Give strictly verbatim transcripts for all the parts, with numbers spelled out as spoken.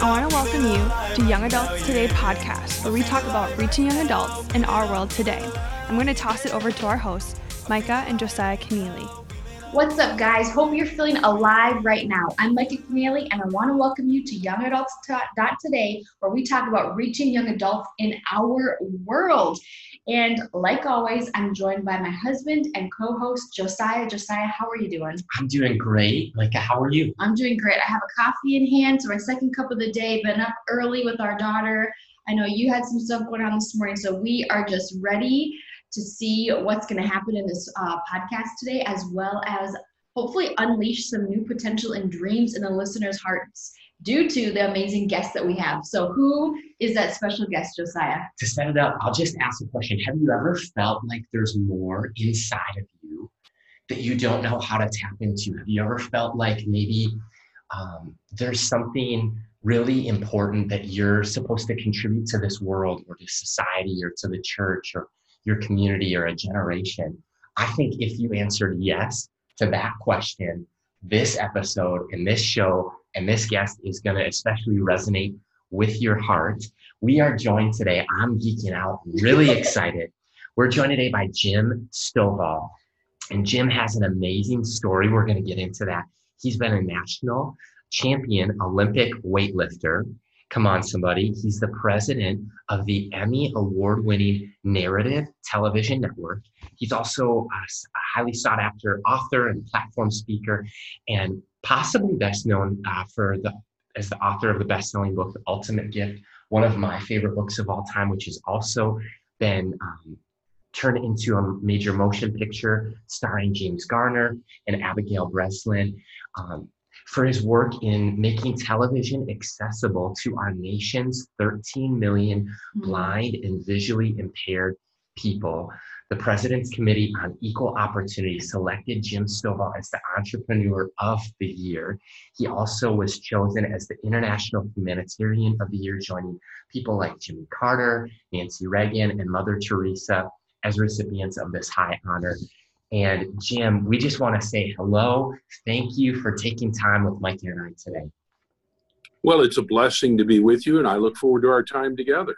I want to welcome you to Young Adults Today podcast, where we talk about reaching young adults in our world today. I'm going to toss it over to our hosts, Micah and Josiah Keneally. What's up, guys? Hope you're feeling alive right now. I'm Micah Keneally, and I want to welcome you to Young Adults Today, where we talk about reaching young adults in our world. And like always, I'm joined by my husband and co-host, Josiah. Josiah, how are you doing? I'm doing great. Micah, how are you? I'm doing great. I have a coffee in hand, so my second cup of the day, been up early with our daughter. I know you had some stuff going on this morning, so we are just ready to see what's going to happen in this uh, podcast today, as well as hopefully unleash some new potential and dreams in the listeners' hearts due to the amazing guests that we have. So who is that special guest, Josiah? To set it up, I'll just ask a question. Have you ever felt like there's more inside of you that you don't know how to tap into? Have you ever felt like maybe um, there's something really important that you're supposed to contribute to this world or to society or to the church or your community or a generation? I think if you answered yes to that question, this episode and this show and this guest is going to especially resonate with your heart. We are joined today. I'm geeking out, really excited. We're joined today by Jim Stovall. And Jim has an amazing story. We're going to get into that. He's been a national champion Olympic weightlifter. Come on, somebody. He's the president of the Emmy Award-winning Narrative Television Network. He's also a highly sought-after author and platform speaker, and possibly best known uh, for the as the author of the best-selling book, The Ultimate Gift, one of my favorite books of all time, which has also been um, turned into a major motion picture starring James Garner and Abigail Breslin. Um, for his work in making television accessible to our nation's thirteen million mm-hmm. blind and visually impaired people. The President's Committee on Equal Opportunity selected Jim Stovall as the Entrepreneur of the Year. He also was chosen as the International Humanitarian of the Year, joining people like Jimmy Carter, Nancy Reagan, and Mother Teresa as recipients of this high honor. And Jim, we just want to say hello. Thank you for taking time with Mike and I today. Well, it's a blessing to be with you, and I look forward to our time together.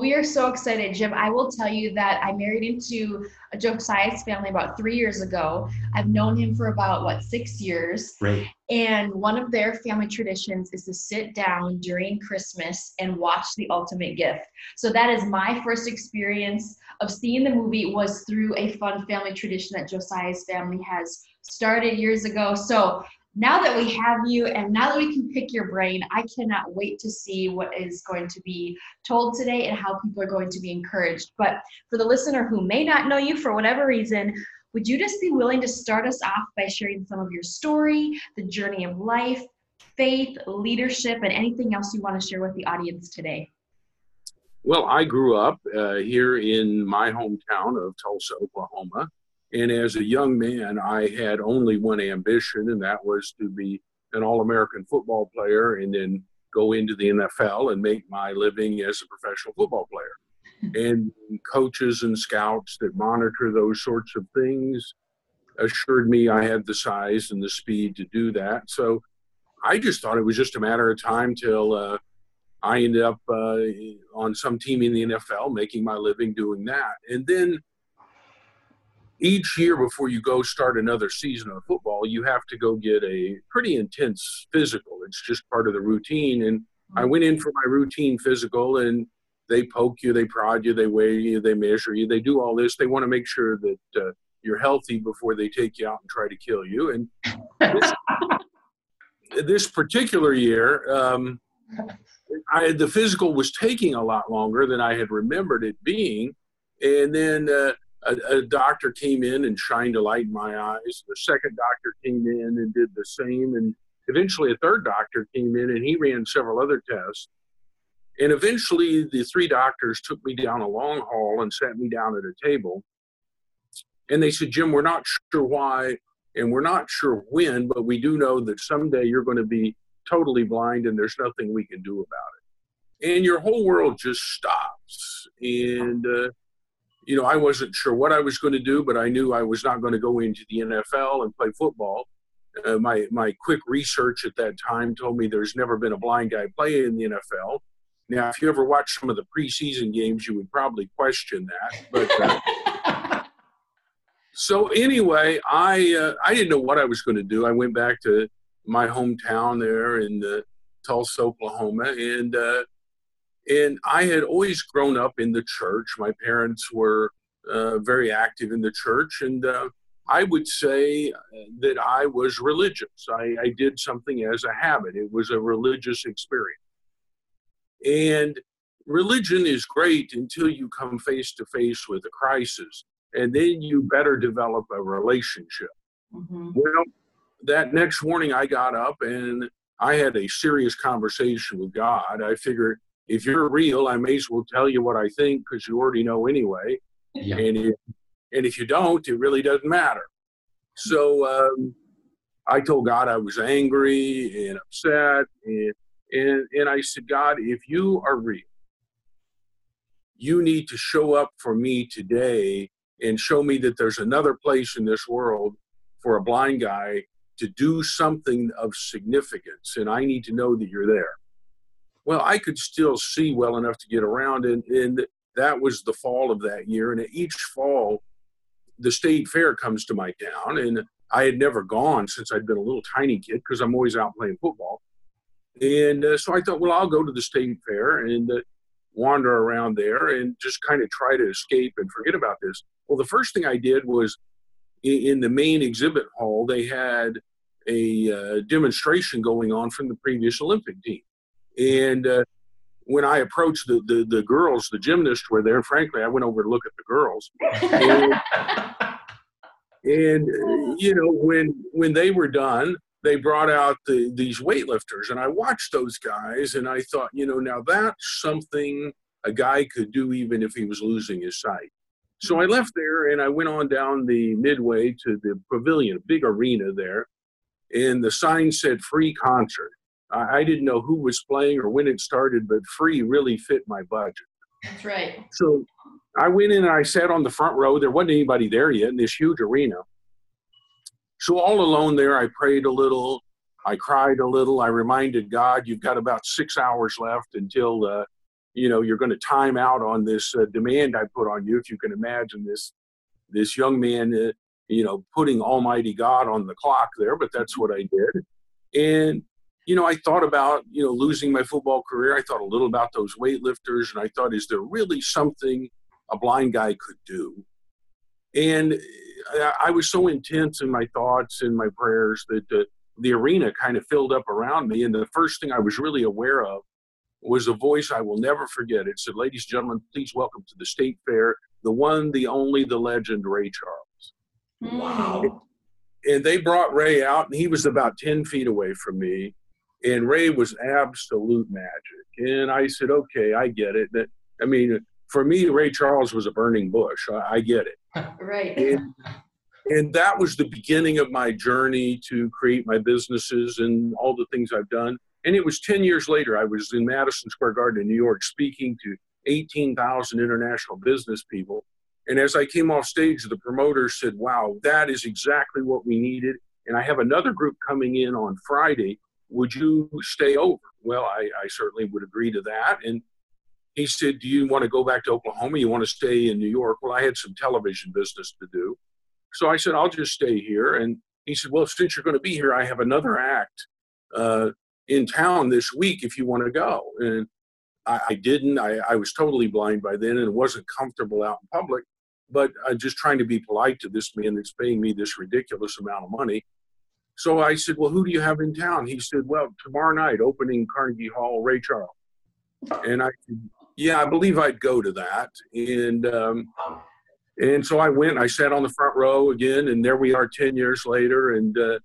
We are so excited, Jim. I will tell you that I married into Josiah's family about three years ago. I've known him for about, what, six years. Right. And one of their family traditions is to sit down during Christmas and watch The Ultimate Gift. So that is my first experience of seeing the movie was through a fun family tradition that Josiah's family has started years ago. So now that we have you and now that we can pick your brain, I cannot wait to see what is going to be told today and how people are going to be encouraged. But for the listener who may not know you for whatever reason, would you just be willing to start us off by sharing some of your story, the journey of life, faith, leadership, and anything else you want to share with the audience today? Well, I grew up uh, here in my hometown of Tulsa, Oklahoma. And as a young man, I had only one ambition, and that was to be an All-American football player and then go into the N F L and make my living as a professional football player. And coaches and scouts that monitor those sorts of things assured me I had the size and the speed to do that. So I just thought it was just a matter of time till uh, I ended up uh, on some team in the N F L making my living doing that. And then each year before you go start another season of football, you have to go get a pretty intense physical. It's just part of the routine. And I went in for my routine physical, and they poke you, they prod you, they weigh you, they measure you, they do all this. They want to make sure that uh, you're healthy before they take you out and try to kill you. And this, this particular year, um, I, the physical was taking a lot longer than I had remembered it being. And then uh, A, a doctor came in and shined a light in my eyes. The second doctor came in and did the same. And eventually a third doctor came in and he ran several other tests. And eventually the three doctors took me down a long hall and sat me down at a table. And they said, Jim, we're not sure why and we're not sure when, but we do know that someday you're going to be totally blind and there's nothing we can do about it. And your whole world just stops. And, uh, You know, I wasn't sure what I was going to do, but I knew I was not going to go into the N F L and play football. Uh, my, my quick research at that time told me there's never been a blind guy play in the N F L. Now, if you ever watched some of the preseason games, you would probably question that. But uh, so anyway, I uh, I didn't know what I was going to do. I went back to my hometown there in uh, Tulsa, Oklahoma, and uh, and I had always grown up in the church. My parents were uh, very active in the church, and uh, I would say that I was religious. I, I did something as a habit. It was a religious experience. And religion is great until you come face to face with a crisis, and then you better develop a relationship. Mm-hmm. Well, that next morning I got up and I had a serious conversation with God. I figured, if you're real, I may as well tell you what I think, because you already know anyway. Yeah. And, if, and if you don't, it really doesn't matter. So um, I told God I was angry and upset, and And, and I said, God, if you are real, you need to show up for me today and show me that there's another place in this world for a blind guy to do something of significance. And I need to know that you're there. Well, I could still see well enough to get around. And, and that was the fall of that year. And each fall, the state fair comes to my town. And I had never gone since I'd been a little tiny kid, because I'm always out playing football. And uh, so I thought, well, I'll go to the state fair and uh, wander around there and just kind of try to escape and forget about this. Well, the first thing I did was in, in the main exhibit hall, they had a uh, demonstration going on from the previous Olympic team. And uh, when I approached the, the, the girls, the gymnasts were there. Frankly, I went over to look at the girls. And, and you know, when when they were done, they brought out the, these weightlifters, and I watched those guys, and I thought, you know, now that's something a guy could do even if he was losing his sight. So I left there, and I went on down the midway to the pavilion, a big arena there, and the sign said free concert. I, I didn't know who was playing or when it started, but free really fit my budget. That's right. So I went in, and I sat on the front row. There wasn't anybody there yet in this huge arena. So all alone there, I prayed a little, I cried a little, I reminded God, you've got about six hours left until, uh, you know, you're going to time out on this uh, demand I put on you. If you can imagine this, this young man, uh, you know, putting Almighty God on the clock there, but that's what I did. And, you know, I thought about, you know, losing my football career. I thought a little about those weightlifters, and I thought, is there really something a blind guy could do? And I was so intense in my thoughts and my prayers that uh, the arena kind of filled up around me. And the first thing I was really aware of was a voice I will never forget. It said, ladies and gentlemen, please welcome to the state fair, the one, the only, the legend, Ray Charles. Mm. Wow. And they brought Ray out, and he was about ten feet away from me. And Ray was absolute magic. And I said, okay, I get it. That, I mean, for me, Ray Charles was a burning bush. I, I get it. Right. And, and that was the beginning of my journey to create my businesses and all the things I've done. And it was ten years later, I was in Madison Square Garden in New York speaking to eighteen thousand international business people. And as I came off stage, the promoter said, wow, that is exactly what we needed. And I have another group coming in on Friday. Would you stay over? Well, I, I certainly would agree to that. And he said, do you want to go back to Oklahoma? You want to stay in New York? Well, I had some television business to do. So I said, I'll just stay here. And he said, well, since you're going to be here, I have another act uh, in town this week if you want to go. And I, I didn't. I, I was totally blind by then and wasn't comfortable out in public. But I'm just trying to be polite to this man that's paying me this ridiculous amount of money. So I said, well, who do you have in town? He said, well, tomorrow night, opening Carnegie Hall, Ray Charles. And I said, yeah, I believe I'd go to that. And um, and so I went, I sat on the front row again, and there we are ten years later. And, uh,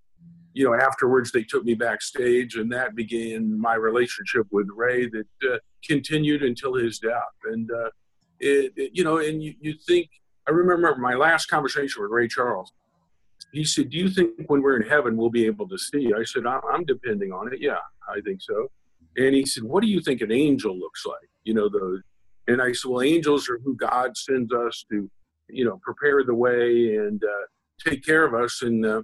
you know, afterwards they took me backstage, and that began my relationship with Ray that uh, continued until his death. And, uh, it, it, you know, and you, you think, I remember my last conversation with Ray Charles. He said, do you think when we're in heaven we'll be able to see? I said, I'm, I'm depending on it. Yeah, I think so. And he said, what do you think an angel looks like? You know, those. And I said, well, angels are who God sends us to, you know, prepare the way and uh, take care of us. And uh,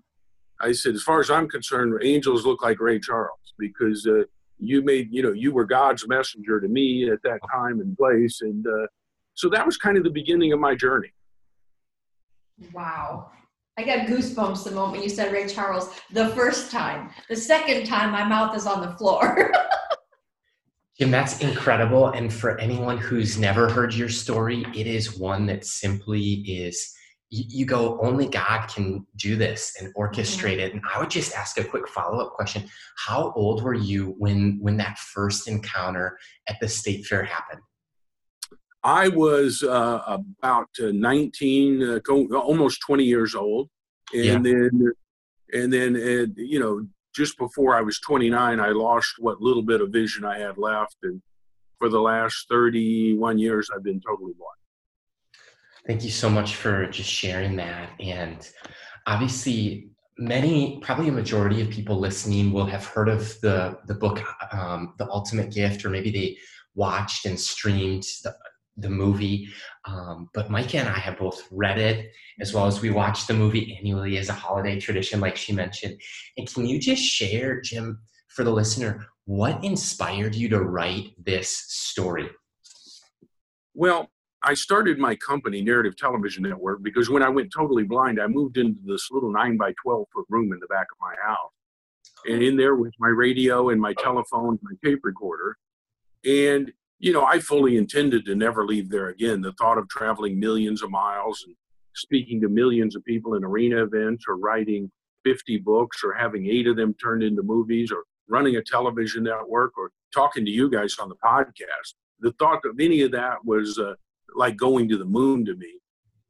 I said, as far as I'm concerned, angels look like Ray Charles, because uh, you made, you know, you were God's messenger to me at that time and place. And uh, so that was kind of the beginning of my journey. Wow. I got goosebumps the moment you said Ray Charles the first time. The second time, my mouth is on the floor. Jim, that's incredible. And for anyone who's never heard your story, it is one that simply is, you go, only God can do this and orchestrate it. And I would just ask a quick follow-up question. How old were you when, when that first encounter at the state fair happened? I was uh, about nineteen, uh, almost twenty years old, and yeah. then, and then, uh, you know, just before I was twenty-nine, I lost what little bit of vision I had left, and for the last thirty-one years, I've been totally blind. Thank you so much for just sharing that, and obviously, many, probably a majority of people listening will have heard of the the book, um, The Ultimate Gift, or maybe they watched and streamed the, the movie, um, but Micah and I have both read it, as well as we watch the movie annually as a holiday tradition, like she mentioned. And can you just share, Jim, for the listener, what inspired you to write this story? Well, I started my company, Narrative Television Network, because when I went totally blind, I moved into this little nine by twelve foot room in the back of my house. And in there was my radio and my telephone, and my tape recorder. And you know, I fully intended to never leave there again. The thought of traveling millions of miles and speaking to millions of people in arena events, or writing fifty books, or having eight of them turned into movies, or running a television network, or talking to you guys on the podcast. The thought of any of that was uh, like going to the moon to me.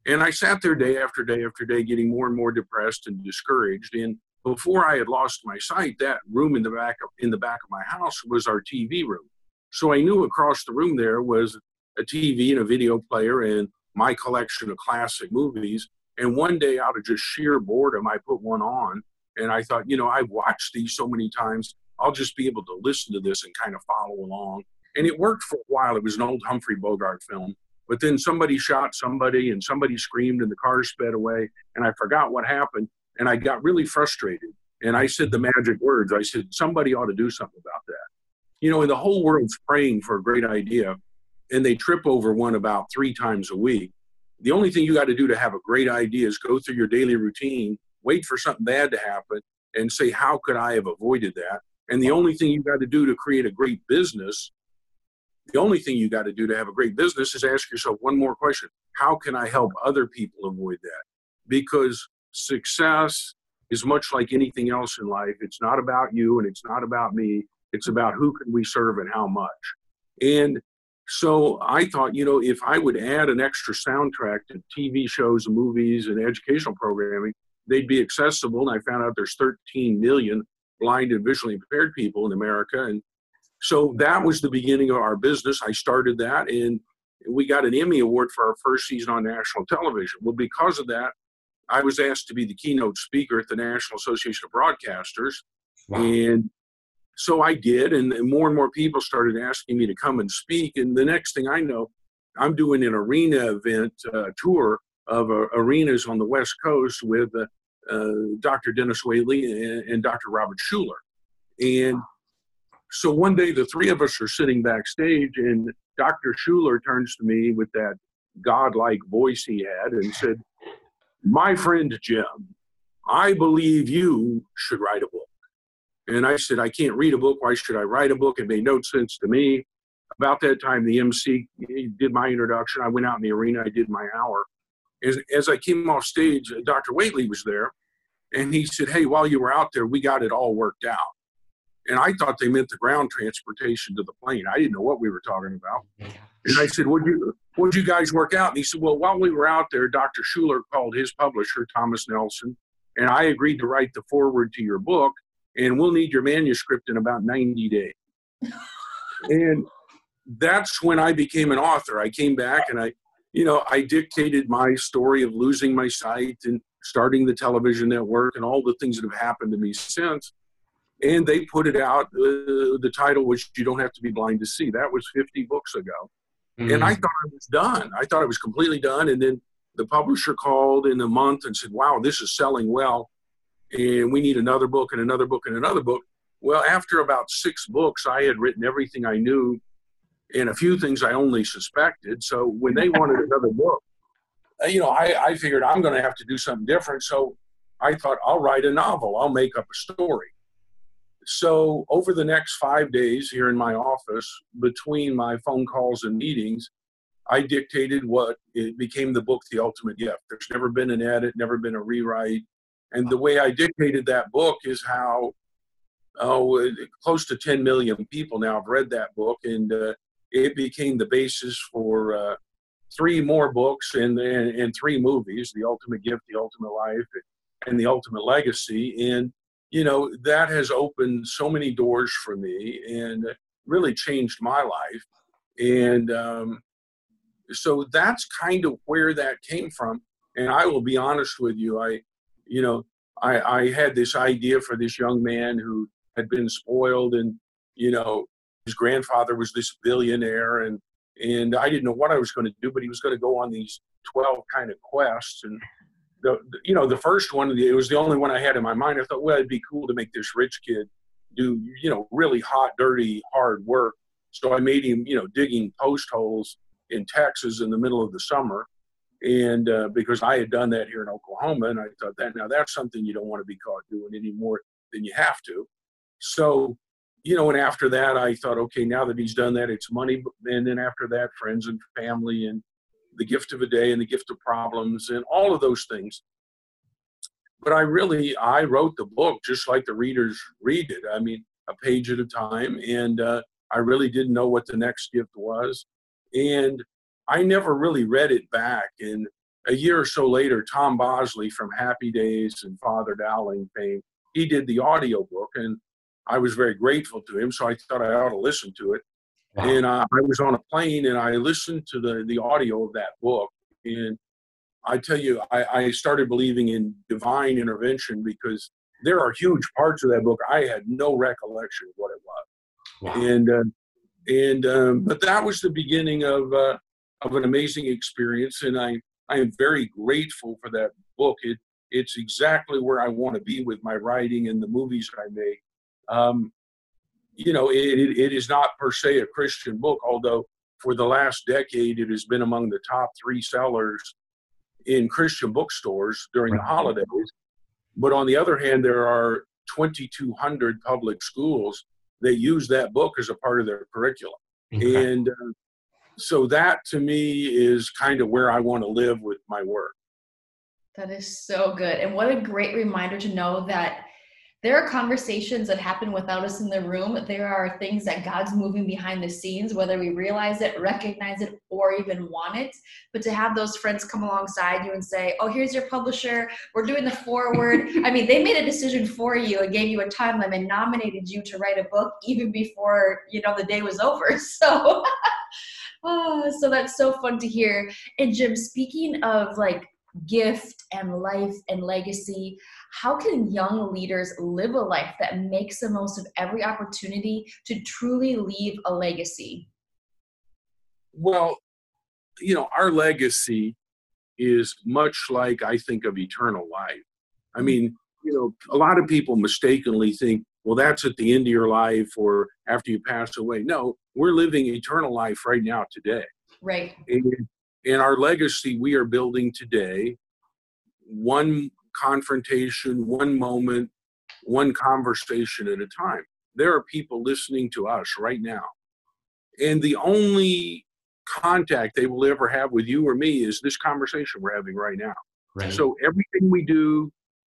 And I sat there day after day after day, getting more and more depressed and discouraged. And before I had lost my sight, that room in the back of, in the back of my house was our T V room. So I knew across the room there was a T V and a video player and my collection of classic movies. And one day, out of just sheer boredom, I put one on. And I thought, you know, I've watched these so many times. I'll just be able to listen to this and kind of follow along. And it worked for a while. It was an old Humphrey Bogart film. But then somebody shot somebody and somebody screamed and the car sped away. And I forgot what happened. And I got really frustrated. And I said the magic words. I said, somebody ought to do something about that. You know, and the whole world's praying for a great idea, and they trip over one about three times a week. The only thing you got to do to have a great idea is go through your daily routine, wait for something bad to happen, and say, how could I have avoided that? And the only thing you got to do to create a great business, the only thing you got to do to have a great business is ask yourself one more question. How can I help other people avoid that? Because success is much like anything else in life. It's not about you and it's not about me. It's about who can we serve and how much. And so I thought, you know, if I would add an extra soundtrack to T V shows, movies, and educational programming, they'd be accessible. And I found out there's thirteen million blind and visually impaired people in America. And so that was the beginning of our business. I started that, and we got an Emmy Award for our first season on national television. Well, because of that, I was asked to be the keynote speaker at the National Association of Broadcasters. Wow. And so I did, and more and more people started asking me to come and speak. And the next thing I know, I'm doing an arena event uh, tour of uh, arenas on the West Coast with uh, uh, Doctor Dennis Whaley and, and Doctor Robert Schuler. And so one day, the three of us are sitting backstage, and Doctor Schuler turns to me with that godlike voice he had and said, "My friend Jim, I believe you should write a book." And I said, I can't read a book. Why should I write a book? It made no sense to me. About that time, the M C did my introduction. I went out in the arena. I did my hour. As, as I came off stage, Doctor Whaley was there. And he said, hey, while you were out there, we got it all worked out. And I thought they meant the ground transportation to the plane. I didn't know what we were talking about. And I said, what'd you, what'd you guys work out? And he said, well, while we were out there, Doctor Schuler called his publisher, Thomas Nelson, and I agreed to write the foreword to your book. And we'll need your manuscript in about ninety days. And that's when I became an author. I came back and I, you know, I dictated my story of losing my sight and starting the television network and all the things that have happened to me since. And they put it out. Uh, the title was You Don't Have to Be Blind to See. That was fifty books ago. Mm-hmm. And I thought I was done. I thought I was completely done. And then the publisher called in a month and said, wow, this is selling well. and we need another book and another book and another book. Well, after about six books, I had written everything I knew and a few things I only suspected. So when they wanted another book, you know, I, I figured I'm going to have to do something different. So I thought, I'll write a novel. I'll make up a story. So over the next five days here in my office, between my phone calls and meetings, I dictated what it became the book, The Ultimate Gift. There's never been an edit, never been a rewrite. And the way I dictated that book is how oh, close to ten million people now have read that book. And uh, it became the basis for uh, three more books and, and, and three movies, The Ultimate Gift, The Ultimate Life, and The Ultimate Legacy. And, you know, that has opened so many doors for me and really changed my life. And um, so that's kind of where that came from. And I will be honest with you, I, you know, I, I had this idea for this young man who had been spoiled, and, you know, his grandfather was this billionaire, and, and I didn't know what I was going to do, but he was going to go on these twelve kind of quests. And, the, the you know, the first one, it was the only one I had in my mind. I thought, well, it'd be cool to make this rich kid do, you know, really hot, dirty, hard work. So I made him, you know, digging post holes in Texas in the middle of the summer. And uh, because I had done that here in Oklahoma, and I thought that now that's something you don't want to be caught doing any more than you have to. So, you know, and after that, I thought, okay, now that he's done that, it's money. And then after that, friends and family and the gift of a day and the gift of problems and all of those things. But I really, I wrote the book just like the readers read it. I mean, a page at a time. And uh, I really didn't know what the next gift was. And I never really read it back. And a year or so later, Tom Bosley from Happy Days and Father Dowling fame, he did the audiobook, and I was very grateful to him, so I thought I ought to listen to it. Wow. And I, I was on a plane, and I listened to the, the audio of that book. And I tell you, I, I started believing in divine intervention, because there are huge parts of that book I had no recollection of what it was. Wow. And, uh, and um, but that was the beginning of uh, of an amazing experience, and I, I am very grateful for that book. It, it's exactly where I want to be with my writing and the movies that I make. Um, you know, it, it, it is not per se a Christian book, although for the last decade it has been among the top three sellers in Christian bookstores during the holidays. But on the other hand, there are twenty-two hundred public schools that use that book as a part of their curriculum. Okay. And uh, so that to me is kind of where I want to live with my work. That is so good. And what a great reminder to know that there are conversations that happen without us in the room. There are things that God's moving behind the scenes, whether we realize it, recognize it, or even want it. But to have those friends come alongside you and say, oh, here's your publisher. We're doing the foreword. I mean, they made a decision for you and gave you a timeline and nominated you to write a book even before, you know, the day was over. So, oh, so that's so fun to hear. And Jim, speaking of like gift and life and legacy, how can young leaders live a life that makes the most of every opportunity to truly leave a legacy? Well, you know, our legacy is much like I think of eternal life. I mean, you know, a lot of people mistakenly think, well, that's at the end of your life or after you pass away. No, we're living eternal life right now today. Right. And, and our legacy we are building today, one confrontation, one moment, one conversation at a time. There are people listening to us right now. And the only contact they will ever have with you or me is this conversation we're having right now. Right. So everything we do,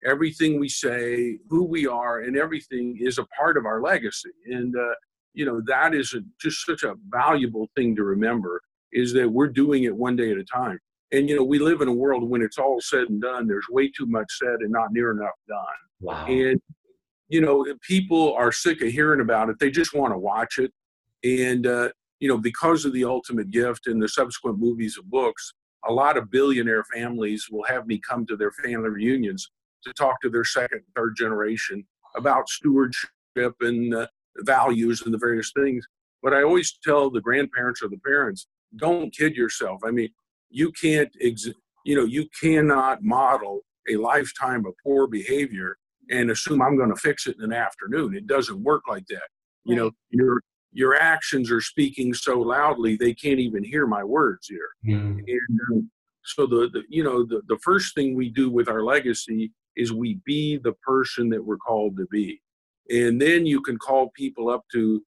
everything we say, who we are, and everything is a part of our legacy. And, uh, you know, that is a, just such a valuable thing to remember, is that we're doing it one day at a time. And, you know, we live in a world when it's all said and done, there's way too much said and not near enough done. Wow. And, you know, people are sick of hearing about it. They just want to watch it. And, uh, you know, because of The Ultimate Gift and the subsequent movies and books, a lot of billionaire families will have me come to their family reunions to talk to their second, third generation about stewardship and uh, values and the various things. But I always tell the grandparents or the parents, don't kid yourself. I mean, you can't, ex- you know, you cannot model a lifetime of poor behavior and assume I'm going to fix it in an afternoon. It doesn't work like that. You know, your your actions are speaking so loudly they can't even hear my words here. Mm. And um, so the, the you know the, the first thing we do with our legacy is we be the person that we're called to be, and then you can call people up to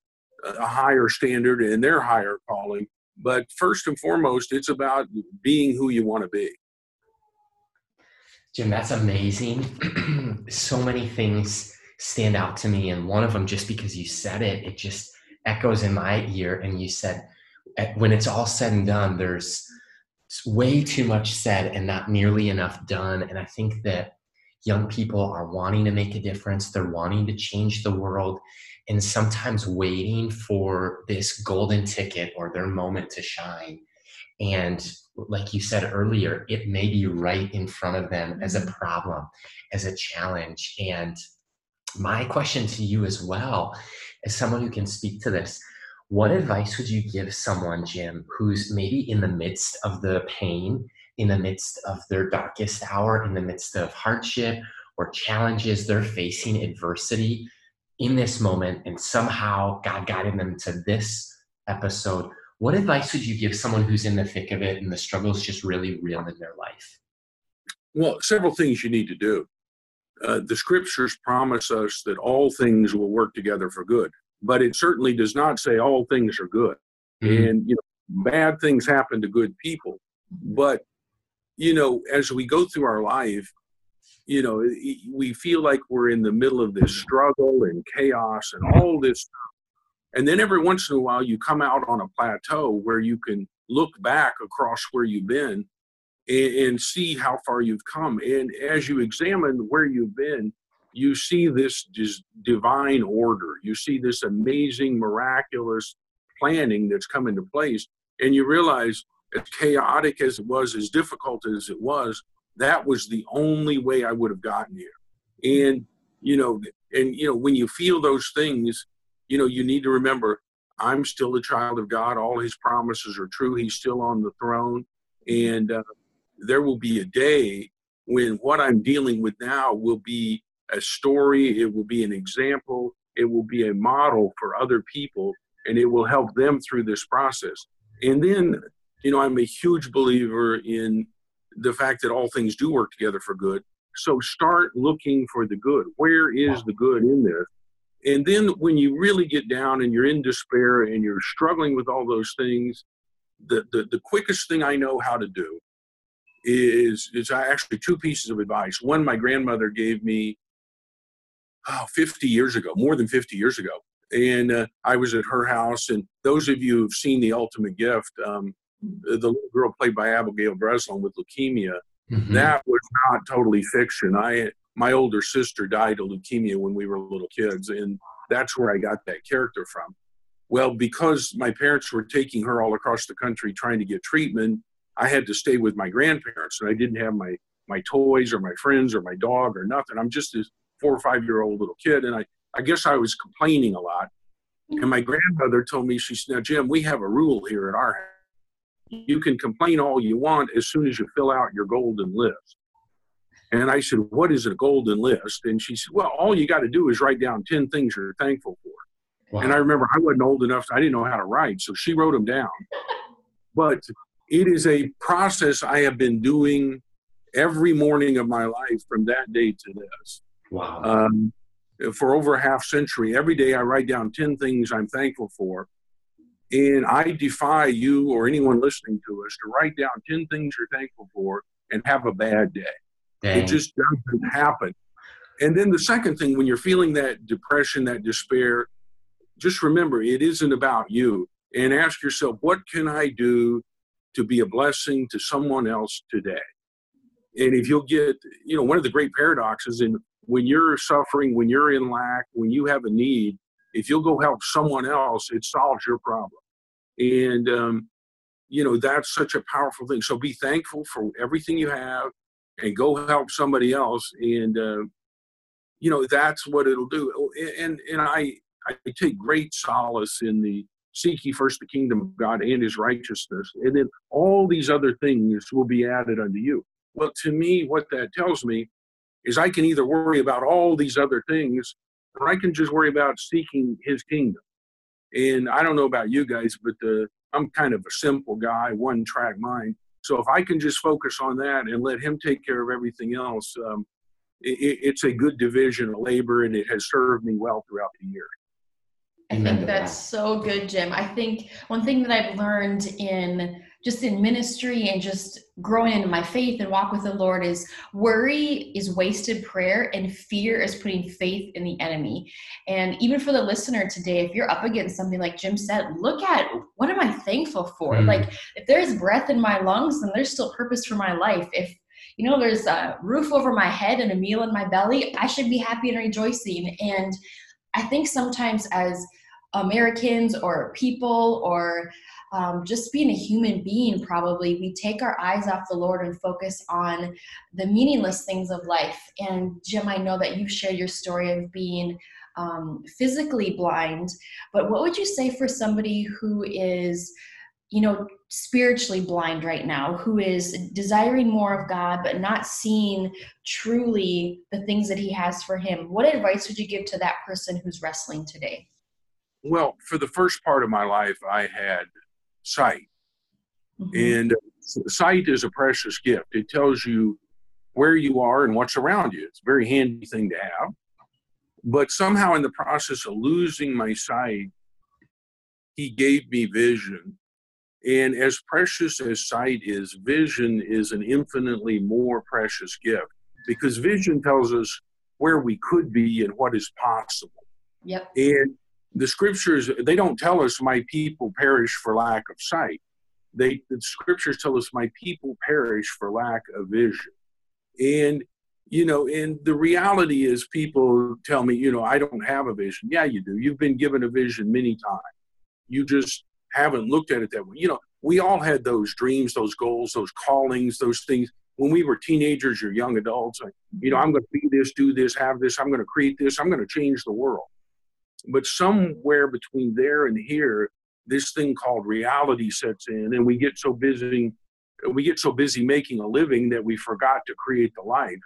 a higher standard and their higher calling. But first and foremost, it's about being who you want to be. Jim, that's amazing. So many things stand out to me. And one of them, just because you said it, it just echoes in my ear. And you said, when it's all said and done, there's way too much said and not nearly enough done. And I think that young people are wanting to make a difference. They're wanting to change the world, and sometimes waiting for this golden ticket or their moment to shine. And like you said earlier, it may be right in front of them as a problem, as a challenge. And my question to you as well, as someone who can speak to this, what advice would you give someone, Jim, who's maybe in the midst of the pain, in the midst of their darkest hour, in the midst of hardship or challenges, they're facing adversity in this moment, and somehow God guided them to this episode? What advice would you give someone who's in the thick of it and the struggle is just really real in their life? Well, several things you need to do. Uh, the scriptures promise us that all things will work together for good, but it certainly does not say all things are good. Mm-hmm. And, you know, bad things happen to good people. But, you know, as we go through our life, you know, we feel like we're in the middle of this struggle and chaos and all this stuff. And then every once in a while, you come out on a plateau where you can look back across where you've been and, and see how far you've come. And as you examine where you've been, you see this divine order. You see this amazing, miraculous planning that's come into place. And you realize, as chaotic as it was, as difficult as it was, that was the only way I would have gotten here. And, you know, and, you know, when you feel those things, you know, you need to remember, I'm still a child of God. All his promises are true. He's still on the throne. And uh, there will be a day when what I'm dealing with now will be a story. It will be an example. It will be a model for other people, and it will help them through this process. And then, you know, I'm a huge believer in the fact that all things do work together for good. So start looking for the good. Where is the good in this? And then when you really get down and you're in despair and you're struggling with all those things, the, the, the quickest thing I know how to do is, is I actually two pieces of advice. One, my grandmother gave me oh, fifty years ago, more than fifty years ago. And uh, I was at her house. And those of you who've seen The Ultimate Gift, um, the little girl played by Abigail Breslin with leukemia, mm-hmm. that was not totally fiction. I My older sister died of leukemia when we were little kids, and that's where I got that character from. Well, because my parents were taking her all across the country trying to get treatment, I had to stay with my grandparents, and I didn't have my, my toys or my friends or my dog or nothing. I'm just this four or five-year-old little kid, and I, I guess I was complaining a lot. And my grandmother told me, she said, "Now, Jim, we have a rule here at our house. You can complain all you want as soon as you fill out your golden list." And I said, "What is a golden list?" And she said, "Well, all you got to do is write down ten things you're thankful for." Wow. And I remember I wasn't old enough. I didn't know how to write. So she wrote them down. But it is a process I have been doing every morning of my life from that day to this. Wow. Um, for over a half century, every day I write down ten things I'm thankful for. And I defy you or anyone listening to us to write down ten things you're thankful for and have a bad day. Dang. It just doesn't happen. And then the second thing, when you're feeling that depression, that despair, just remember it isn't about you. And ask yourself, what can I do to be a blessing to someone else today? And if you'll get, you know, one of the great paradoxes in when you're suffering, when you're in lack, when you have a need, if you'll go help someone else, it solves your problem. And, um, you know, that's such a powerful thing. So be thankful for everything you have, and go help somebody else, and uh, you know that's what it'll do. And and I I take great solace in the seek ye first the kingdom of God and His righteousness, and then all these other things will be added unto you. Well, to me, what that tells me is I can either worry about all these other things, or I can just worry about seeking his kingdom. And I don't know about you guys, but the, I'm kind of a simple guy, one-track mind. So if I can just focus on that and let him take care of everything else, um, it, it's a good division of labor, and it has served me well throughout the years. I think that's so good, Jim. I think one thing that I've learned in just in ministry and just growing into my faith and walk with the Lord is worry is wasted prayer, and fear is putting faith in the enemy. And even for the listener today, if you're up against something like Jim said, look at what am I thankful for? Mm. Like if there's breath in my lungs, then there's still purpose for my life. If you know, there's a roof over my head and a meal in my belly, I should be happy and rejoicing. And I think sometimes as Americans or people or um, just being a human being, probably we take our eyes off the Lord and focus on the meaningless things of life. And Jim, I know that you've shared your story of being um, physically blind, but what would you say for somebody who is, you know, spiritually blind right now, who is desiring more of God, but not seeing truly the things that he has for him? What advice would you give to that person who's wrestling today? Well, for the first part of my life, I had sight. Mm-hmm. And sight is a precious gift. It tells you where you are and what's around you. It's a very handy thing to have. But somehow in the process of losing my sight, he gave me vision. And as precious as sight is, vision is an infinitely more precious gift, because vision tells us where we could be and what is possible. Yep. And the scriptures, they don't tell us my people perish for lack of sight. They, the scriptures tell us my people perish for lack of vision. And, you know, and the reality is people tell me, you know, I don't have a vision. Yeah, you do. You've been given a vision many times. You just haven't looked at it that way. You know, we all had those dreams, those goals, those callings, those things. When we were teenagers or young adults, like, you know, I'm going to be this, do this, have this. I'm going to create this. I'm going to change the world. But somewhere between there and here, this thing called reality sets in, and we get so busy, we get so busy making a living that we forgot to create the life.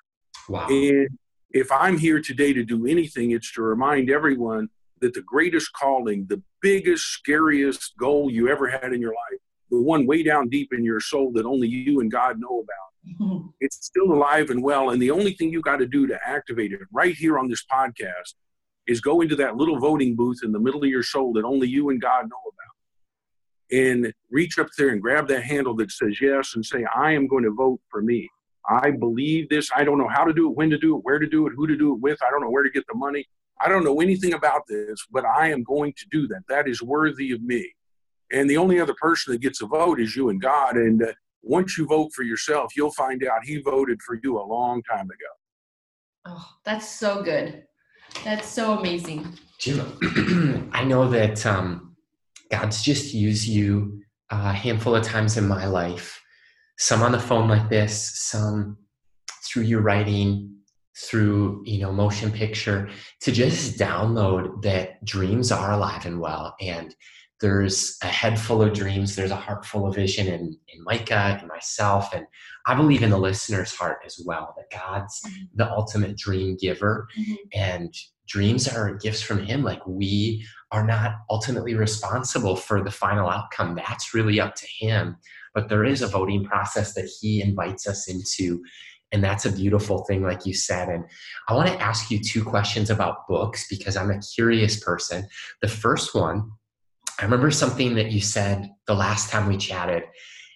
Wow. And if I'm here today to do anything, it's to remind everyone that the greatest calling, the biggest, scariest goal you ever had in your life, the one way down deep in your soul that only you and God know about, mm-hmm. it's still alive and well. And the only thing you got to do to activate it right here on this podcast is go into that little voting booth in the middle of your soul that only you and God know about, and reach up there and grab that handle that says yes and say, I am going to vote for me. I believe this. I don't know how to do it, when to do it, where to do it, who to do it with. I don't know where to get the money. I don't know anything about this, but I am going to do that. That is worthy of me. And the only other person that gets a vote is you and God. And uh, once you vote for yourself, you'll find out he voted for you a long time ago. Oh, that's so good. That's so amazing. Jim, I know that um, God's just used you a handful of times in my life, some on the phone like this, some through your writing, through, you know, motion picture, to just download that dreams are alive and well. And there's a head full of dreams. There's a heart full of vision in, in Micah and myself. And I believe in the listener's heart as well, that God's the ultimate dream giver. Mm-hmm. And dreams are gifts from him. Like, we are not ultimately responsible for the final outcome. That's really up to him. But there is a voting process that he invites us into. And that's a beautiful thing, like you said. And I want to ask you two questions about books, because I'm a curious person. The first one, I remember something that you said the last time we chatted.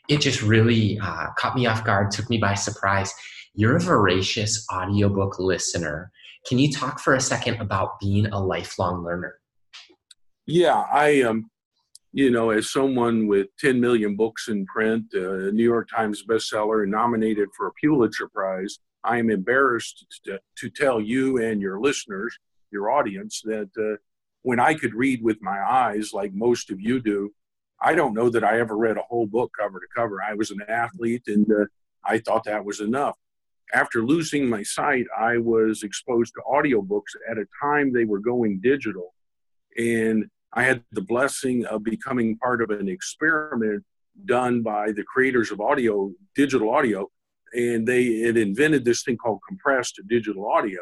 It just really uh, caught me off guard, took me by surprise. You're a voracious audiobook listener. Can you talk for a second about being a lifelong learner? Yeah, I am. Um, you know, as someone with ten million books in print, a uh, New York Times bestseller, and nominated for a Pulitzer Prize, I am embarrassed to, to tell you and your listeners, your audience, that uh, when I could read with my eyes, like most of you do, I don't know that I ever read a whole book cover to cover. I was an athlete, and uh, I thought that was enough. After losing my sight, I was exposed to audiobooks at a time they were going digital. And I had the blessing of becoming part of an experiment done by the creators of audio, digital audio, and they had invented this thing called compressed digital audio,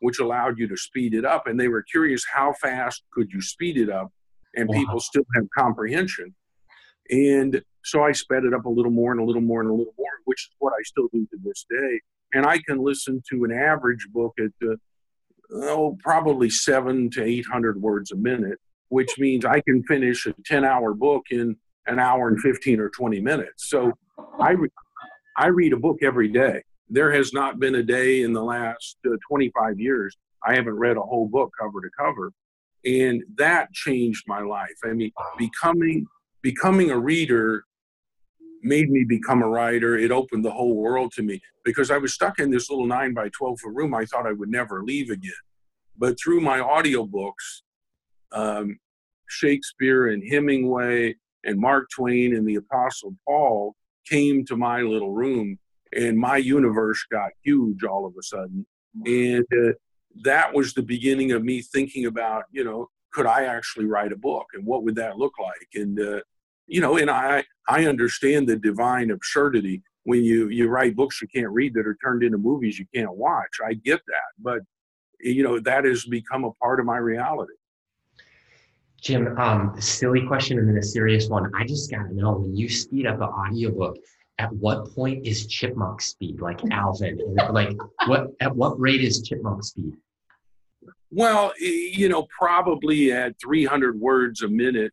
which allowed you to speed it up. And they were curious, how fast could you speed it up and wow. people still have comprehension? And so I sped it up a little more and a little more and a little more, which is what I still do to this day. And I can listen to an average book at uh, oh, probably seven to eight hundred words a minute, which means I can finish a ten hour book in an hour and fifteen or twenty minutes. So I, re I read a book every day. There has not been a day in the last uh, twenty-five years I haven't read a whole book cover to cover. And that changed my life. I mean, becoming, becoming a reader made me become a writer. It opened the whole world to me because I was stuck in this little nine by twelve foot room I thought I would never leave again. But through my audiobooks, um, Shakespeare and Hemingway and Mark Twain and the Apostle Paul came to my little room, and my universe got huge all of a sudden. And uh, that was the beginning of me thinking about, you know, could I actually write a book and what would that look like? And, uh, you know, and I, I understand the divine absurdity when you, you write books you can't read that are turned into movies you can't watch. I get that. But, you know, that has become a part of my reality. Jim, um, silly question and then a serious one. I just got to know, when you speed up an audiobook, at what point is chipmunk speed, like Alvin? Like, what at what rate is chipmunk speed? Well, you know, probably at three hundred words a minute,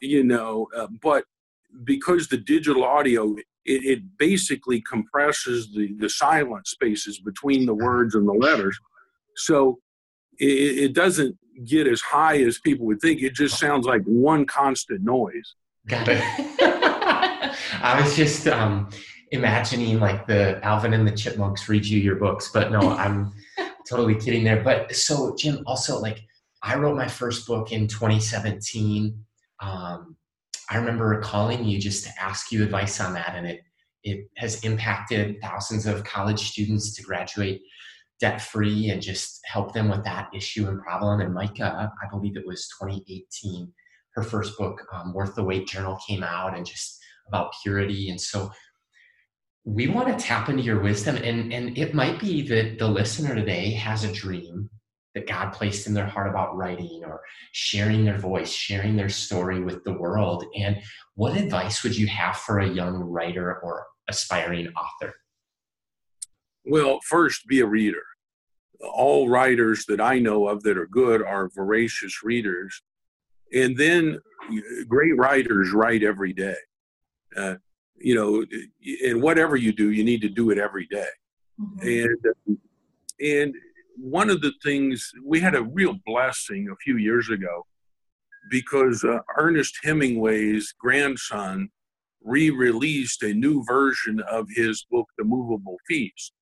you know, uh, but because the digital audio, it, it basically compresses the, the silent spaces between the words and the letters. So it, it doesn't get as high as people would think. It just sounds like one constant noise. Got it. I was just um, imagining like the Alvin and the Chipmunks read you your books, but no, I'm totally kidding there. But so Jim, also like I wrote my first book in twenty seventeen. Um, I remember calling you just to ask you advice on that. And it, it has impacted thousands of college students to graduate debt-free and just help them with that issue and problem. And Micah, I believe it was twenty eighteen, her first book, um, Worth the Wait Journal came out and just about purity. And so we want to tap into your wisdom. And, and it might be that the listener today has a dream that God placed in their heart about writing or sharing their voice, sharing their story with the world. And what advice would you have for a young writer or aspiring author? Well, first, be a reader. All writers that I know of that are good are voracious readers. And then great writers write every day. Uh, you know, and whatever you do, you need to do it every day. Mm-hmm. And, and one of the things, we had a real blessing a few years ago because uh, Ernest Hemingway's grandson re-released a new version of his book, The Movable Feast.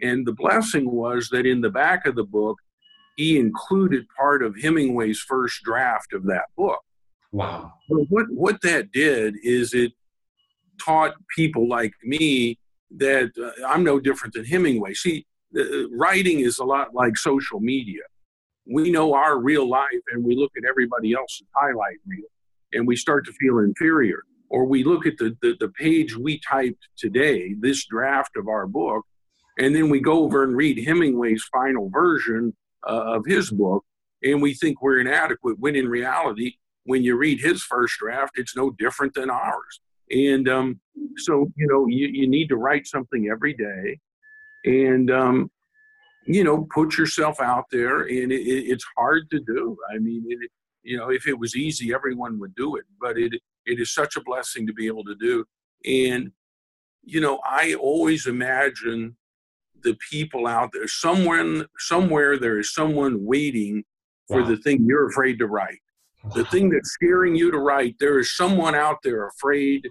And the blessing was that in the back of the book, he included part of Hemingway's first draft of that book. Wow. But what, what that did is it taught people like me that uh, I'm no different than Hemingway. See, uh, writing is a lot like social media. We know our real life and we look at everybody else's highlight reel and we start to feel inferior. Or we look at the, the, the page we typed today, this draft of our book, and then we go over and read Hemingway's final version uh, of his book and we think we're inadequate when in reality, when you read his first draft, it's no different than ours. And um, so, you know, you, you need to write something every day and, um, you know, put yourself out there. And it, it, it's hard to do. I mean, it, you know, if it was easy, everyone would do it. But it, it is such a blessing to be able to do. And, you know, I always imagine the people out there, someone, somewhere there is someone waiting for wow. the thing you're afraid to write. The thing that's scaring you to write, there is someone out there afraid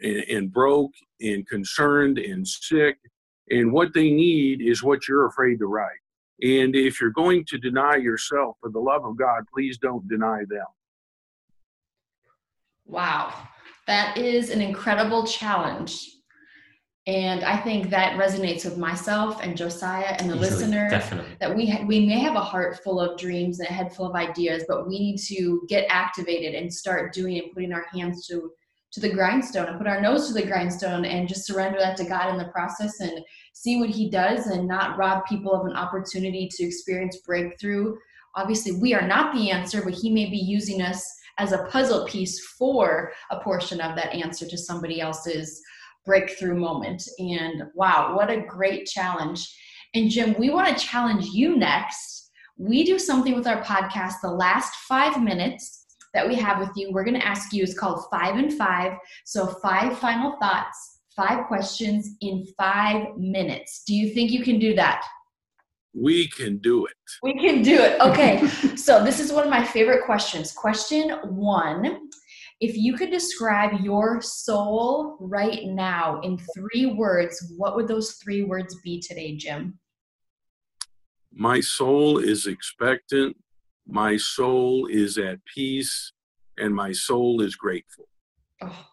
and, and broke and concerned and sick. And what they need is what you're afraid to write. And if you're going to deny yourself, for the love of God, please don't deny them. Wow. That is an incredible challenge. And I think that resonates with myself and Josiah and the Easily, listener, definitely. That we, ha we may have a heart full of dreams and a head full of ideas, but we need to get activated and start doing and putting our hands to, to the grindstone and put our nose to the grindstone and just surrender that to God in the process and see what he does and not rob people of an opportunity to experience breakthrough. Obviously, we are not the answer, but he may be using us as a puzzle piece for a portion of that answer to somebody else's breakthrough moment. And wow, what a great challenge. And Jim, we want to challenge you next. We do something with our podcast. The last five minutes that we have with you, we're going to ask you, is called five and five. So five final thoughts, five questions in five minutes. Do you think you can do that? We can do it. We can do it. Okay. So this is one of my favorite questions. Question one, if you could describe your soul right now in three words, what would those three words be today, Jim? My soul is expectant. My soul is at peace. And my soul is grateful. Oh.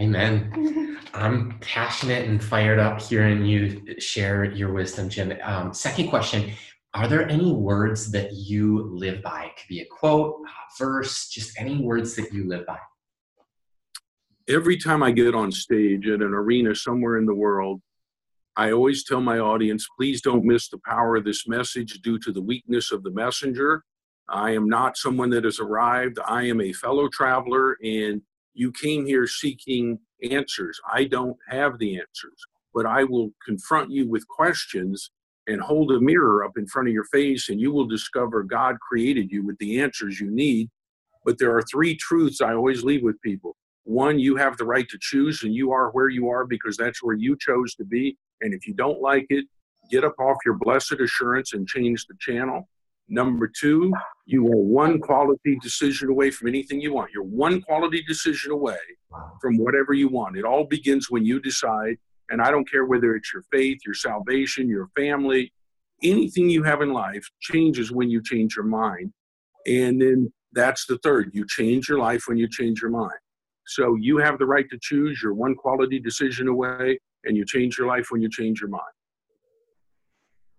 Amen. I'm passionate and fired up hearing you share your wisdom, Jim. Um, second question, are there any words that you live by? It could be a quote, a verse, just any words that you live by. Every time I get on stage at an arena somewhere in the world, I always tell my audience, please don't miss the power of this message due to the weakness of the messenger. I am not someone that has arrived. I am a fellow traveler, and you came here seeking answers. I don't have the answers, but I will confront you with questions and hold a mirror up in front of your face, and you will discover God created you with the answers you need. But there are three truths I always leave with people. One, you have the right to choose, and you are where you are because that's where you chose to be. And if you don't like it, get up off your blessed assurance and change the channel. Number two, you are one quality decision away from anything you want. You're one quality decision away from whatever you want. It all begins when you decide, and I don't care whether it's your faith, your salvation, your family, anything you have in life changes when you change your mind. And then that's the third. You change your life when you change your mind. So you have the right to choose. You're one quality decision away, and you change your life when you change your mind.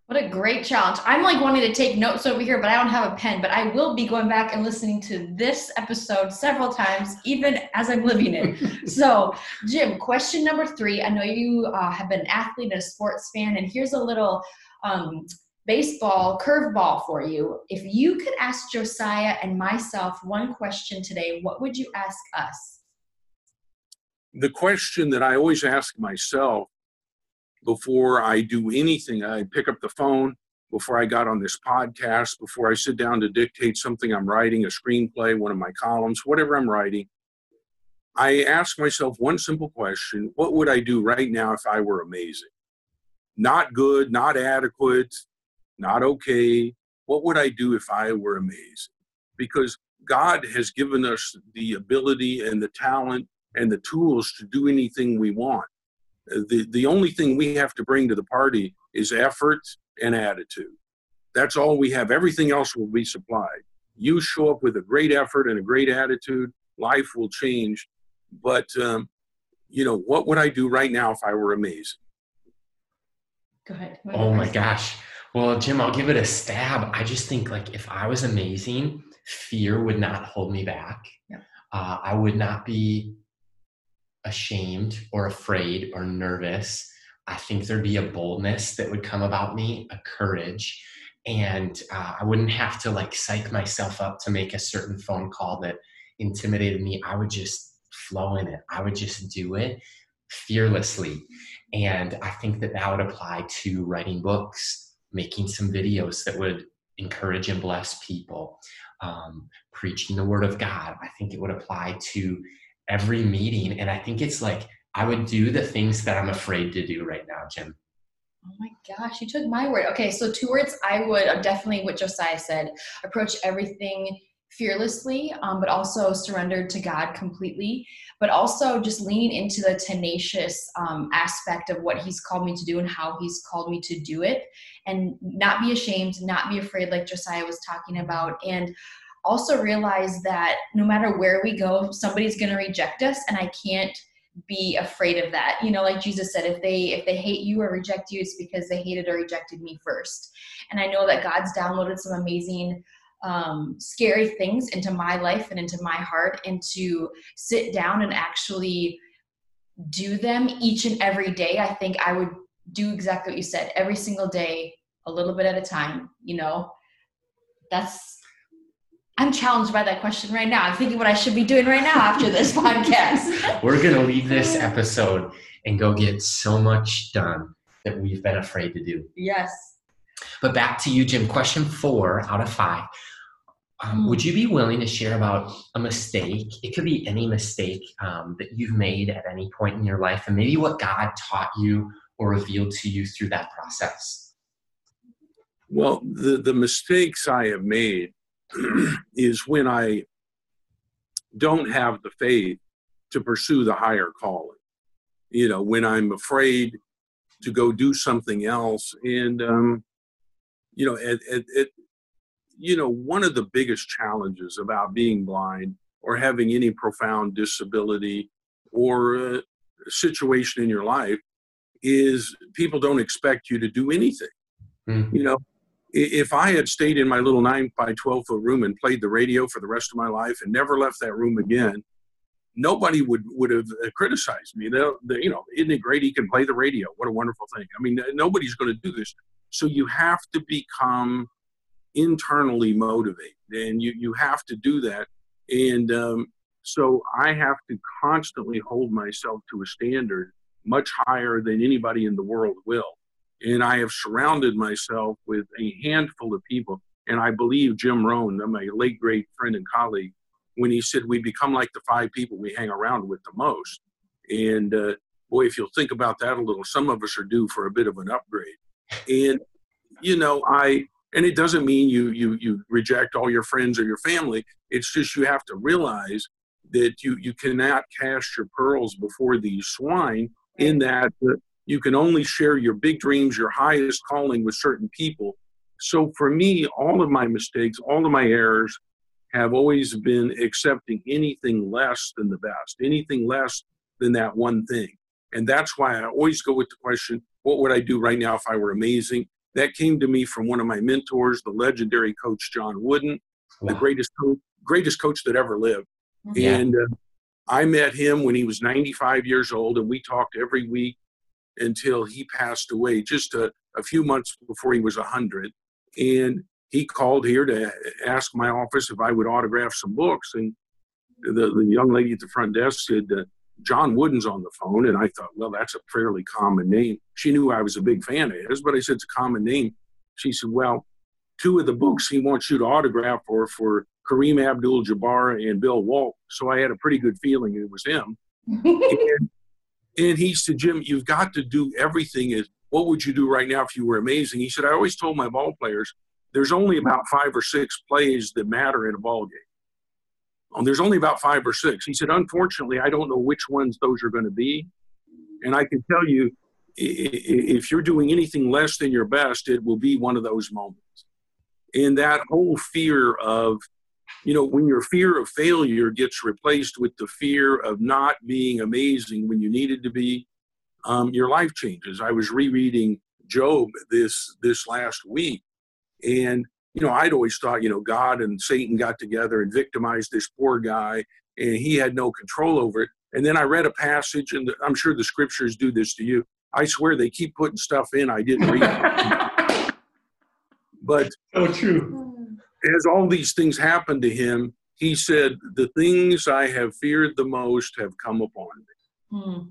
What a great challenge. I'm like wanting to take notes over here, but I don't have a pen, but I will be going back and listening to this episode several times, even as I'm living it. So Jim, question number three, I know you uh, have been an athlete and a sports fan, and here's a little um, baseball curveball for you. If you could ask Josiah and myself one question today, what would you ask us? The question that I always ask myself before I do anything, I pick up the phone, before I got on this podcast, before I sit down to dictate something I'm writing, a screenplay, one of my columns, whatever I'm writing, I ask myself one simple question. What would I do right now if I were amazing? Not good, not adequate, not okay. What would I do if I were amazing? Because God has given us the ability and the talent and the tools to do anything we want. The the only thing we have to bring to the party is effort and attitude. That's all we have. Everything else will be supplied. You show up with a great effort and a great attitude, life will change. But, um, you know, what would I do right now if I were amazing? Go ahead. Oh, my gosh. Well, Jim, I'll give it a stab. I just think, like, if I was amazing, fear would not hold me back. Yeah. Uh, I would not be ashamed or afraid or nervous. I think there'd be a boldness that would come about me, a courage, and uh, I wouldn't have to like psych myself up to make a certain phone call that intimidated me. I would just flow in it. I would just do it fearlessly, and I think that that would apply to writing books, making some videos that would encourage and bless people, um, preaching the word of God. I think it would apply to every meeting. And I think it's like, I would do the things that I'm afraid to do right now, Jim. Oh my gosh, you took my word. Okay, so two words I would, definitely what Josiah said, approach everything fearlessly, um, but also surrendered to God completely, but also just leaning into the tenacious um, aspect of what he's called me to do and how he's called me to do it, and not be ashamed, not be afraid like Josiah was talking about. And also realize that no matter where we go, somebody's going to reject us, and I can't be afraid of that. You know, like Jesus said, if they if they hate you or reject you, it's because they hated or rejected me first. And I know that God's downloaded some amazing um, scary things into my life and into my heart, and to sit down and actually do them each and every day. I think I would do exactly what you said, every single day, a little bit at a time, you know. That's, I'm challenged by that question right now. I'm thinking what I should be doing right now after this podcast. We're going to leave this episode and go get so much done that we've been afraid to do. Yes. But back to you, Jim. Question four out of five. Um, mm. Would you be willing to share about a mistake? It could be any mistake um, that you've made at any point in your life, and maybe what God taught you or revealed to you through that process. Well, the, the mistakes I have made is when I don't have the faith to pursue the higher calling. You know, when I'm afraid to go do something else. And, um, you know, it, it, it, you know, one of the biggest challenges about being blind or having any profound disability or uh, situation in your life is people don't expect you to do anything. Mm-hmm. You know, if I had stayed in my little nine by twelve foot room and played the radio for the rest of my life and never left that room again, nobody would, would have criticized me. They'll, they, you know, isn't it great he can play the radio? What a wonderful thing. I mean, nobody's going to do this. So you have to become internally motivated, and you, you have to do that. And um, so I have to constantly hold myself to a standard much higher than anybody in the world will. And I have surrounded myself with a handful of people. And I believe Jim Rohn, my late great friend and colleague, when he said, we become like the five people we hang around with the most. And uh, boy, if you'll think about that a little, some of us are due for a bit of an upgrade. And, you know, I, and it doesn't mean you, you, you reject all your friends or your family. It's just, you have to realize that you, you cannot cast your pearls before these swine, in that uh, you can only share your big dreams, your highest calling with certain people. So for me, all of my mistakes, all of my errors, have always been accepting anything less than the best, anything less than that one thing. And that's why I always go with the question, what would I do right now if I were amazing? That came to me from one of my mentors, the legendary coach, John Wooden, wow. the greatest coach, greatest coach that ever lived. Yeah. And uh, I met him when he was ninety-five years old, and we talked every week until he passed away, just a, a few months before he was one hundred. And he called here to ask my office if I would autograph some books. And the, the young lady at the front desk said, uh, John Wooden's on the phone. And I thought, well, that's a fairly common name. She knew I was a big fan of his, but I said, it's a common name. She said, well, two of the books he wants you to autograph are for Kareem Abdul-Jabbar and Bill Walt. So I had a pretty good feeling it was him. and, and he said, Jim, you've got to do everything. As, what would you do right now if you were amazing? He said, I always told my ball players, there's only about five or six plays that matter in a ball game. Um, there's only about five or six. He said, unfortunately, I don't know which ones those are going to be. And I can tell you, if you're doing anything less than your best, it will be one of those moments. And that whole fear of, you know, when your fear of failure gets replaced with the fear of not being amazing when you needed to be, um, your life changes. I was rereading Job this this last week. And, you know, I'd always thought, you know, God and Satan got together and victimized this poor guy, and he had no control over it. And then I read a passage, and I'm sure the scriptures do this to you. I swear they keep putting stuff in I didn't read it. But so true. As all these things happened to him, he said, the things I have feared the most have come upon me. Mm.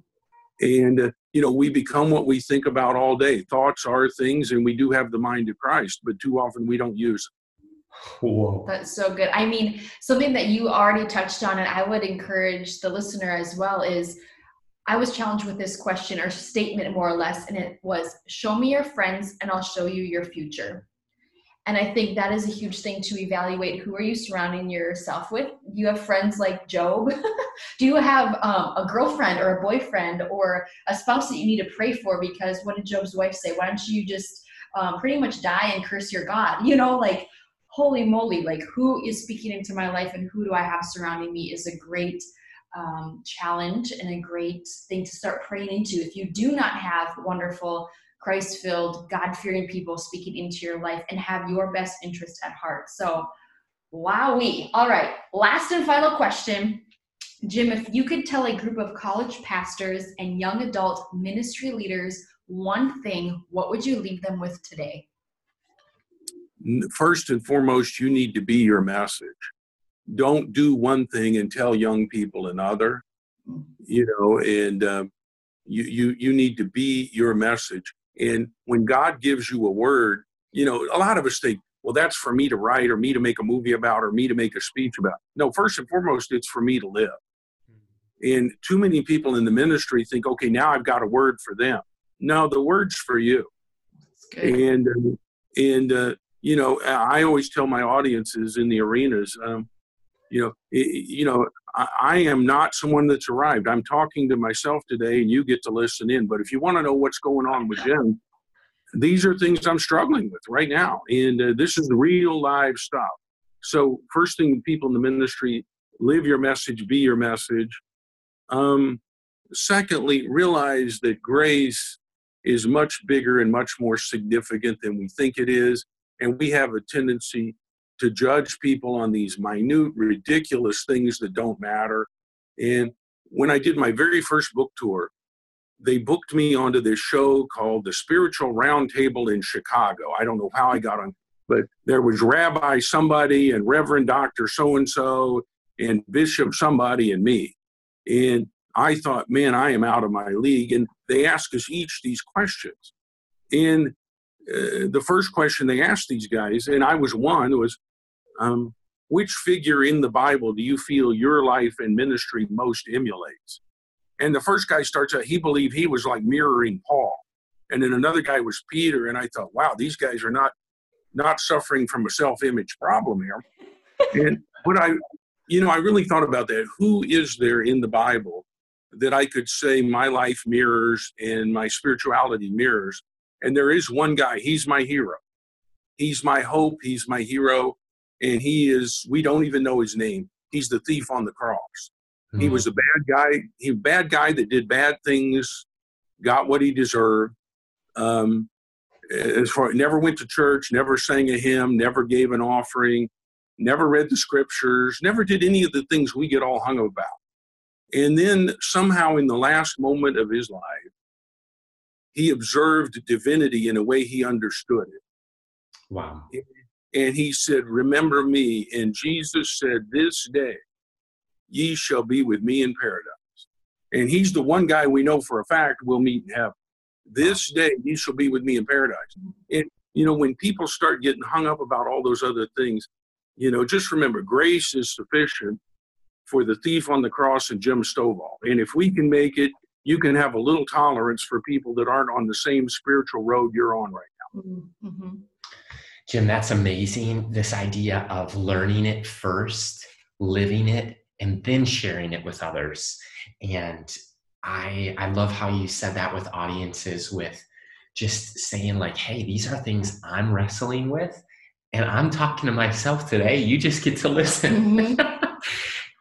And, uh, you know, we become what we think about all day. Thoughts are things, and we do have the mind of Christ, but too often we don't use it. Whoa. That's so good. I mean, something that you already touched on, and I would encourage the listener as well, is I was challenged with this question or statement more or less, and it was, show me your friends and I'll show you your future. And I think that is a huge thing to evaluate. Who are you surrounding yourself with? You have friends like Job. Do you have um, a girlfriend or a boyfriend or a spouse that you need to pray for? Because what did Job's wife say? Why don't you just um, pretty much die and curse your God? You know, like, holy moly, like, who is speaking into my life and who do I have surrounding me is a great um, challenge and a great thing to start praying into. If you do not have wonderful, Christ-filled, God-fearing people speaking into your life and have your best interest at heart. So Wowee. All right. Last and final question. Jim, if you could tell a group of college pastors and young adult ministry leaders one thing, what would you leave them with today? First and foremost, you need to be your message. Don't do one thing and tell young people another, you know, and uh, you, you, you need to be your message. And when God gives you a word, you know, a lot of us think, well, that's for me to write or me to make a movie about or me to make a speech about. No, first and foremost, it's for me to live. And too many people in the ministry think, okay, now I've got a word for them. No, the word's for you. And, and uh, you know, I always tell my audiences in the arenas, um, you know, it, you know, I, I am not someone that's arrived. I'm talking to myself today and you get to listen in. But if you want to know what's going on with Jim, these are things I'm struggling with right now. And uh, this is real live stuff. So first thing, people in the ministry, live your message, be your message. Um, secondly, realize that grace is much bigger and much more significant than we think it is. And we have a tendency to judge people on these minute, ridiculous things that don't matter. And when I did my very first book tour, they booked me onto this show called the Spiritual Roundtable in Chicago. I don't know how I got on, but there was Rabbi somebody and Reverend Doctor so-and-so and Bishop somebody and me. And I thought, man, I am out of my league. And they asked us each these questions. And uh, the first question they asked these guys, and I was one, was, um, which figure in the Bible do you feel your life and ministry most emulates? And the first guy starts out, he believed he was like mirroring Paul. And then another guy was Peter. And I thought, wow, these guys are not not suffering from a self-image problem here. And what I, you know, I really thought about that. Who is there in the Bible that I could say my life mirrors and my spirituality mirrors? And there is one guy, he's my hero. He's my hope, he's my hero. And he is, we don't even know his name. He's the thief on the cross. He was a bad guy. He was a bad guy that did bad things, got what he deserved. Um, as far never went to church, never sang a hymn, never gave an offering, never read the scriptures, never did any of the things we get all hung up about. And then somehow in the last moment of his life, he observed divinity in a way he understood it. Wow. And he said, "Remember me." And Jesus said, "This day, ye shall be with me in paradise." And he's the one guy we know for a fact we'll meet in heaven. This day, ye shall be with me in paradise. And, you know, when people start getting hung up about all those other things, you know, just remember, grace is sufficient for the thief on the cross and Jim Stovall. And if we can make it, you can have a little tolerance for people that aren't on the same spiritual road you're on right now. Mm-hmm. Jim, that's amazing. This idea of learning it first, living it, and then sharing it with others. And I I love how you said that with audiences, with just saying like, hey, these are things I'm wrestling with and I'm talking to myself today. You just get to listen. Mm-hmm.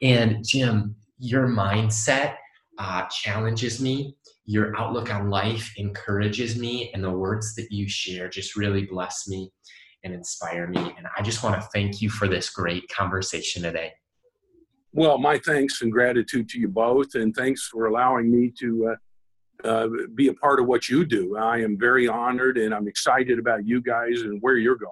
And Jim, your mindset uh, challenges me. Your outlook on life encourages me. And the words that you share just really bless me and inspire me. And I just want to thank you for this great conversation today. Well, my thanks and gratitude to you both, and thanks for allowing me to uh, uh, be a part of what you do. I am very honored, and I'm excited about you guys and where you're going.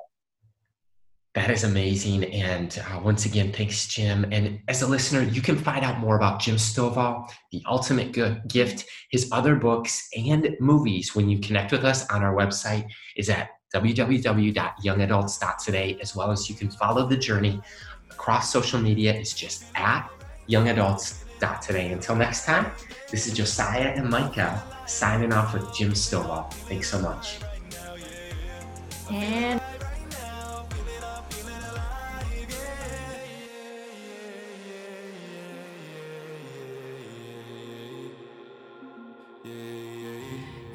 That is amazing, and uh, once again, thanks, Jim. And as a listener, you can find out more about Jim Stovall, The Ultimate Gift, his other books, and movies when you connect with us on our website is at w w w dot young adults dot today, as well as you can follow the journey across social media. Is just at young adults dot today. Until next time, this is Josiah and Micah signing off with Jim Stovall. Thanks so much. And-